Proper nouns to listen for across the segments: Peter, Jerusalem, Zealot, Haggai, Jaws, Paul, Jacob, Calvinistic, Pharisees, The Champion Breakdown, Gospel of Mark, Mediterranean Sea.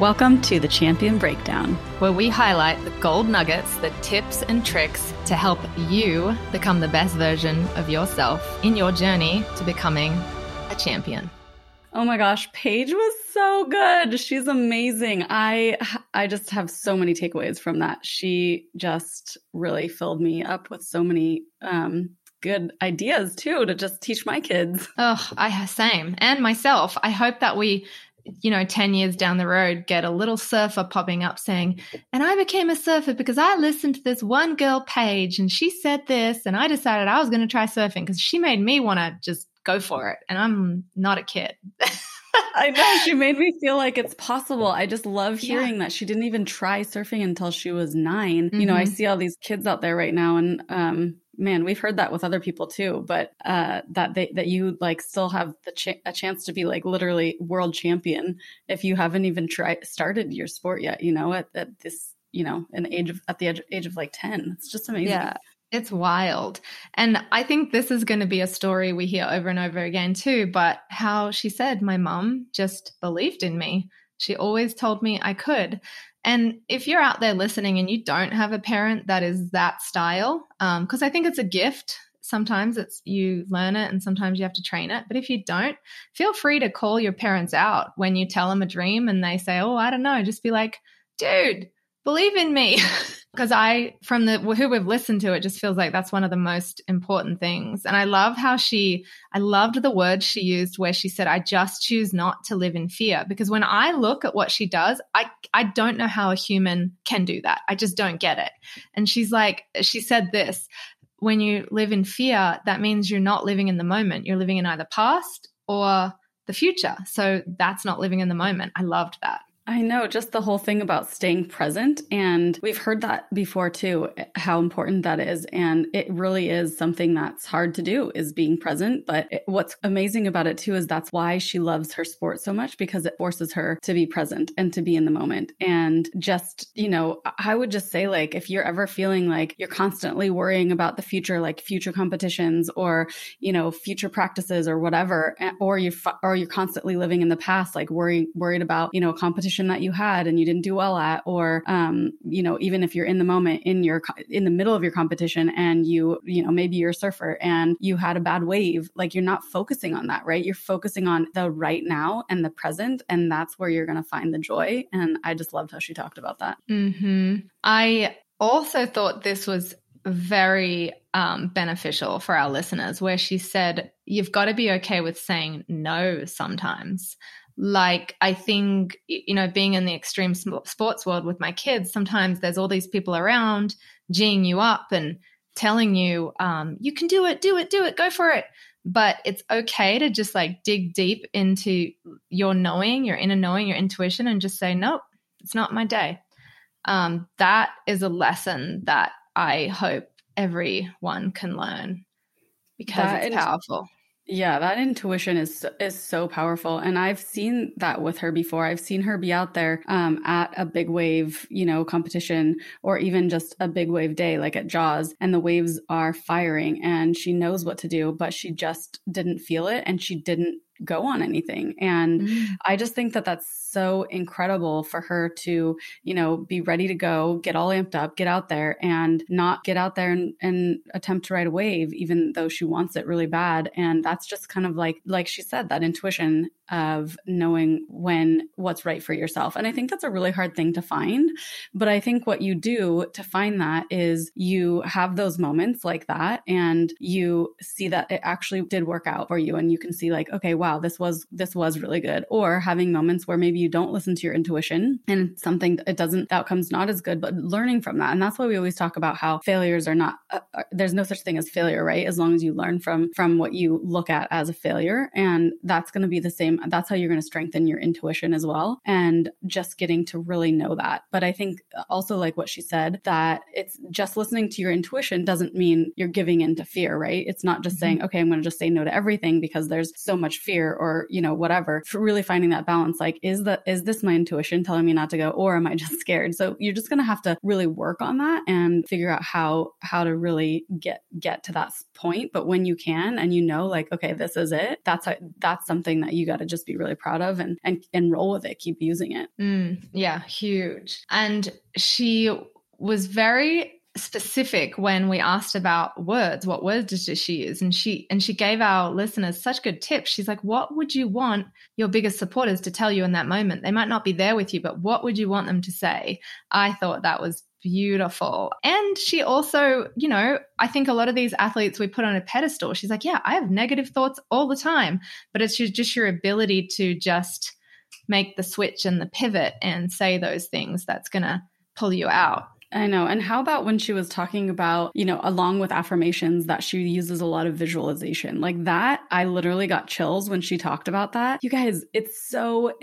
Welcome to The Champion Breakdown, where we highlight the gold nuggets, the tips and tricks to help you become the best version of yourself in your journey to becoming a champion. Oh my gosh, Paige was so good. She's amazing. I just have so many takeaways from that. She just really filled me up with so many good ideas too to just teach my kids. Oh, same. And myself. I hope that we, 10 years down the road, get a little surfer popping up saying, and I became a surfer because I listened to this one girl, Paige, and she said this, and I decided I was going to try surfing because she made me want to just go for it. And I'm not a kid. I know. She made me feel like it's possible. I just love hearing that. She didn't even try surfing until she was 9. Mm-hmm. I see all these kids out there right now, and man, we've heard that with other people too, but that you still have a chance to be literally world champion if you haven't even started your sport yet, at this, at the age of 10. It's just amazing. Yeah. It's wild. And I think this is going to be a story we hear over and over again too, but how she said, my mom just believed in me. She always told me I could. And if you're out there listening and you don't have a parent that is that style, because I think it's a gift. Sometimes you learn it and sometimes you have to train it. But if you don't, feel free to call your parents out when you tell them a dream and they say, oh, I don't know. Just be like, dude, believe in me. Because from who we've listened to, it just feels like that's one of the most important things. And I love how I loved the words she used where she said, I just choose not to live in fear. Because when I look at what she does, I don't know how a human can do that. I just don't get it. And she said this, when you live in fear, that means you're not living in the moment. You're living in either past or the future. So that's not living in the moment. I loved that. I know, just the whole thing about staying present. And we've heard that before too, how important that is. And it really is something that's hard to do, is being present. But what's amazing about it too is that's why she loves her sport so much, because it forces her to be present and to be in the moment. And just, I would just say, if you're ever feeling like you're constantly worrying about the future, like future competitions or, future practices or whatever, or you're constantly living in the past, worried about, competition that you had and you didn't do well at, or, even if you're in the moment in the middle of your competition and maybe you're a surfer and you had a bad wave, you're not focusing on that, right? You're focusing on the right now and the present, and that's where you're going to find the joy. And I just loved how she talked about that. Mm-hmm. I also thought this was very beneficial for our listeners, where she said, you've got to be okay with saying no sometimes. I think, being in the extreme sports world with my kids, sometimes there's all these people around geeing you up and telling you, you can do it, go for it. But it's okay to just dig deep into your knowing, your inner knowing, your intuition, and just say, nope, it's not my day. That is a lesson that I hope everyone can learn, because it's powerful. Yeah, that intuition is so powerful. And I've seen that with her before. I've seen her be out there at a big wave, competition, or even just a big wave day, like at Jaws, and the waves are firing and she knows what to do, but she just didn't feel it and she didn't go on anything. And I just think that that's so incredible for her to, be ready to go, get all amped up, get out there, and not get out there and attempt to ride a wave, even though she wants it really bad. And that's just kind of like she said, that intuition of knowing what's right for yourself. And I think that's a really hard thing to find. But I think what you do to find that is you have those moments like that, and you see that it actually did work out for you. And you can see okay, wow, this was really good. Or having moments where maybe you don't listen to your intuition and the outcome's not as good, but learning from that. And that's why we always talk about how failures are not, there's no such thing as failure, right? As long as you learn from what you look at as a failure. And that's going to be the same. That's how you're going to strengthen your intuition as well. And just getting to really know that. But I think also what she said, that it's just listening to your intuition doesn't mean you're giving in to fear, right? It's not just saying, okay, I'm going to just say no to everything because there's so much fear or, whatever. For really finding that balance, is this my intuition telling me not to go, or am I just scared? So you're just going to have to really work on that and figure out how to really get to that point. But when you can, and okay, this is it, that's something that you got to and just be really proud of and roll with it, keep using it. Yeah, huge. And she was very specific when we asked about words, what words did she use? And she gave our listeners such good tips. She's like, what would you want your biggest supporters to tell you in that moment? They might not be there with you, but what would you want them to say? I thought that was beautiful. And she also, you know, I think a lot of these athletes we put on a pedestal. She's like, yeah, I have negative thoughts all the time, but it's just your ability to just make the switch and the pivot and say those things that's going to pull you out. I know. And how about when she was talking about, you know, along with affirmations, that she uses a lot of visualization like that? I literally got chills when she talked about that. You guys, it's so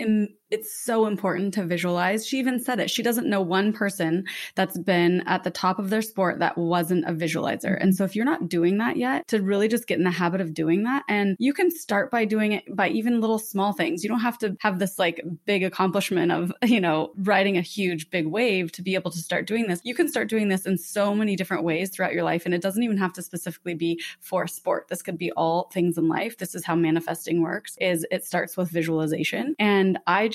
important to visualize. She even said it. She doesn't know one person that's been at the top of their sport that wasn't a visualizer. And so if you're not doing that yet, to really just get in the habit of doing that. And you can start by doing it by even little small things. You don't have to have this like big accomplishment of, you know, riding a huge big wave to be able to start doing this. You can start doing this in so many different ways throughout your life. And it doesn't even have to specifically be for a sport. This could be all things in life. This is how manifesting works, is it starts with visualization. And I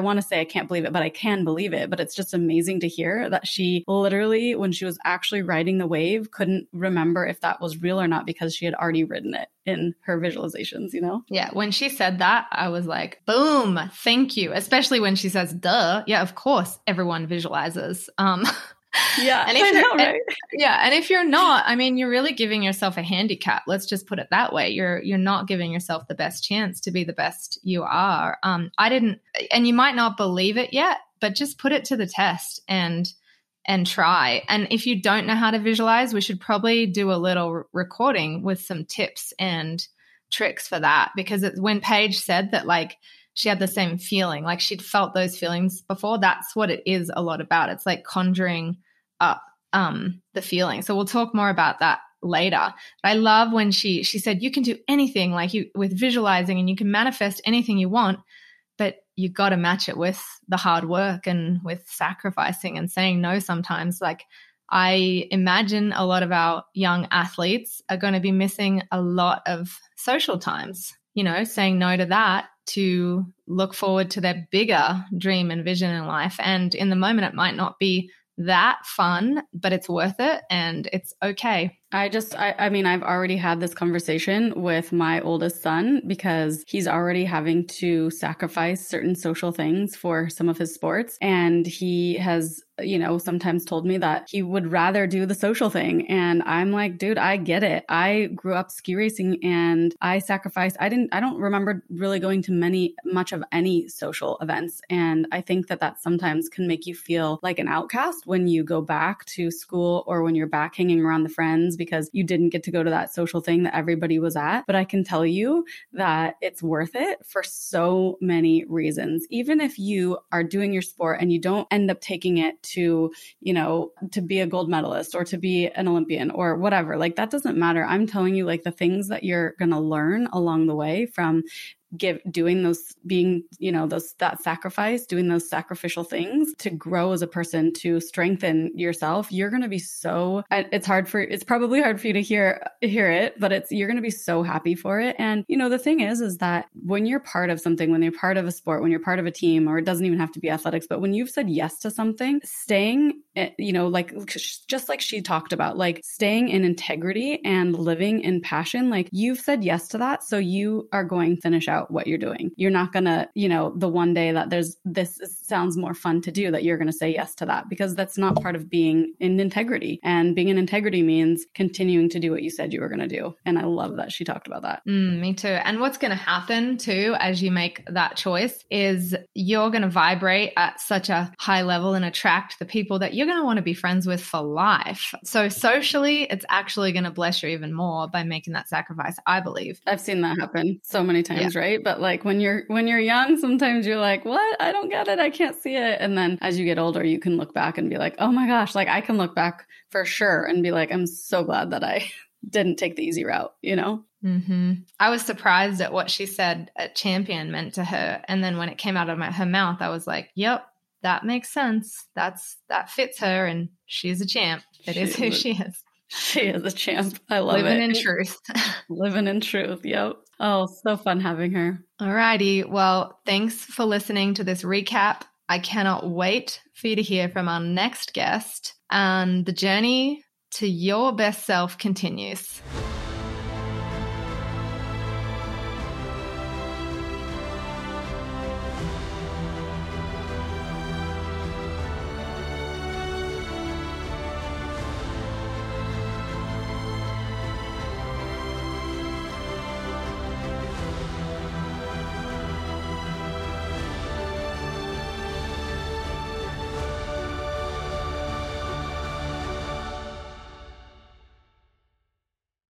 want to say I can't believe it, but I can believe it. But it's just amazing to hear that she literally, when she was actually riding the wave, couldn't remember if that was real or not because she had already ridden it in her visualizations, you know? Yeah. When she said that, I was like, boom, thank you. Especially when she says, duh. Yeah, of course, everyone visualizes. Yeah. And if you're not, I mean, you're really giving yourself a handicap. Let's just put it that way. You're not giving yourself the best chance to be the best you are. And you might not believe it yet, but just put it to the test and try. And if you don't know how to visualize, we should probably do a little recording with some tips and tricks for that. Because when Paige said that, like, she had the same feeling, like she'd felt those feelings before. That's what it is a lot about. It's like conjuring up the feeling. So we'll talk more about that later. But I love when she said, you can do anything like you with visualizing, and you can manifest anything you want, but you got to match it with the hard work and with sacrificing and saying no sometimes. Like, I imagine a lot of our young athletes are going to be missing a lot of social times, you know, saying no to that to look forward to their bigger dream and vision in life. And in the moment, it might not be that fun, but it's worth it and it's okay. I've already had this conversation with my oldest son because he's already having to sacrifice certain social things for some of his sports. And he has, you know, sometimes told me that he would rather do the social thing. And I'm like, dude, I get it. I grew up ski racing and I sacrificed. I don't remember really going to much of any social events. And I think that sometimes can make you feel like an outcast when you go back to school or when you're back hanging around the friends because you didn't get to go to that social thing that everybody was at. But I can tell you that it's worth it for so many reasons. Even if you are doing your sport and you don't end up taking it to, you know, to be a gold medalist or to be an Olympian or whatever, like that doesn't matter. I'm telling you, like the things that you're going to learn along the way from doing those sacrificial things to grow as a person, to strengthen yourself, you're going to be so, it's probably hard for you to hear it, but you're going to be so happy for it. And you know, the thing is that when you're part of something, when you're part of a sport, when you're part of a team, or it doesn't even have to be athletics, but when you've said yes to something, staying, you know, like, just like she talked about, like staying in integrity and living in passion, like you've said yes to that. So you are going to finish out what you're doing. You're not going to, you know, the one day that this sounds more fun to do, that you're going to say yes to that, because that's not part of being in integrity. And being in integrity means continuing to do what you said you were going to do. And I love that she talked about that. Me too. And what's going to happen too, as you make that choice, is you're going to vibrate at such a high level and attract the people that you're going to want to be friends with for life. So socially, it's actually going to bless you even more by making that sacrifice, I believe. I've seen that happen so many times, yeah. Right? But like when you're young, sometimes you're like, what? I don't get it. I can't see it. And then as you get older, you can look back and be like, oh my gosh, like I can look back for sure and be like, I'm so glad that I didn't take the easy route, you know? Mm-hmm. I was surprised at what she said at Champion meant to her. And then when it came out of her mouth, I was like, yep, that makes sense. That fits her. And she's a champ. She is who she is. She is a champ. I love it. Living in truth. Yep. Oh, so fun having her. All righty. Well, thanks for listening to this recap. I cannot wait for you to hear from our next guest, and the journey to your best self continues.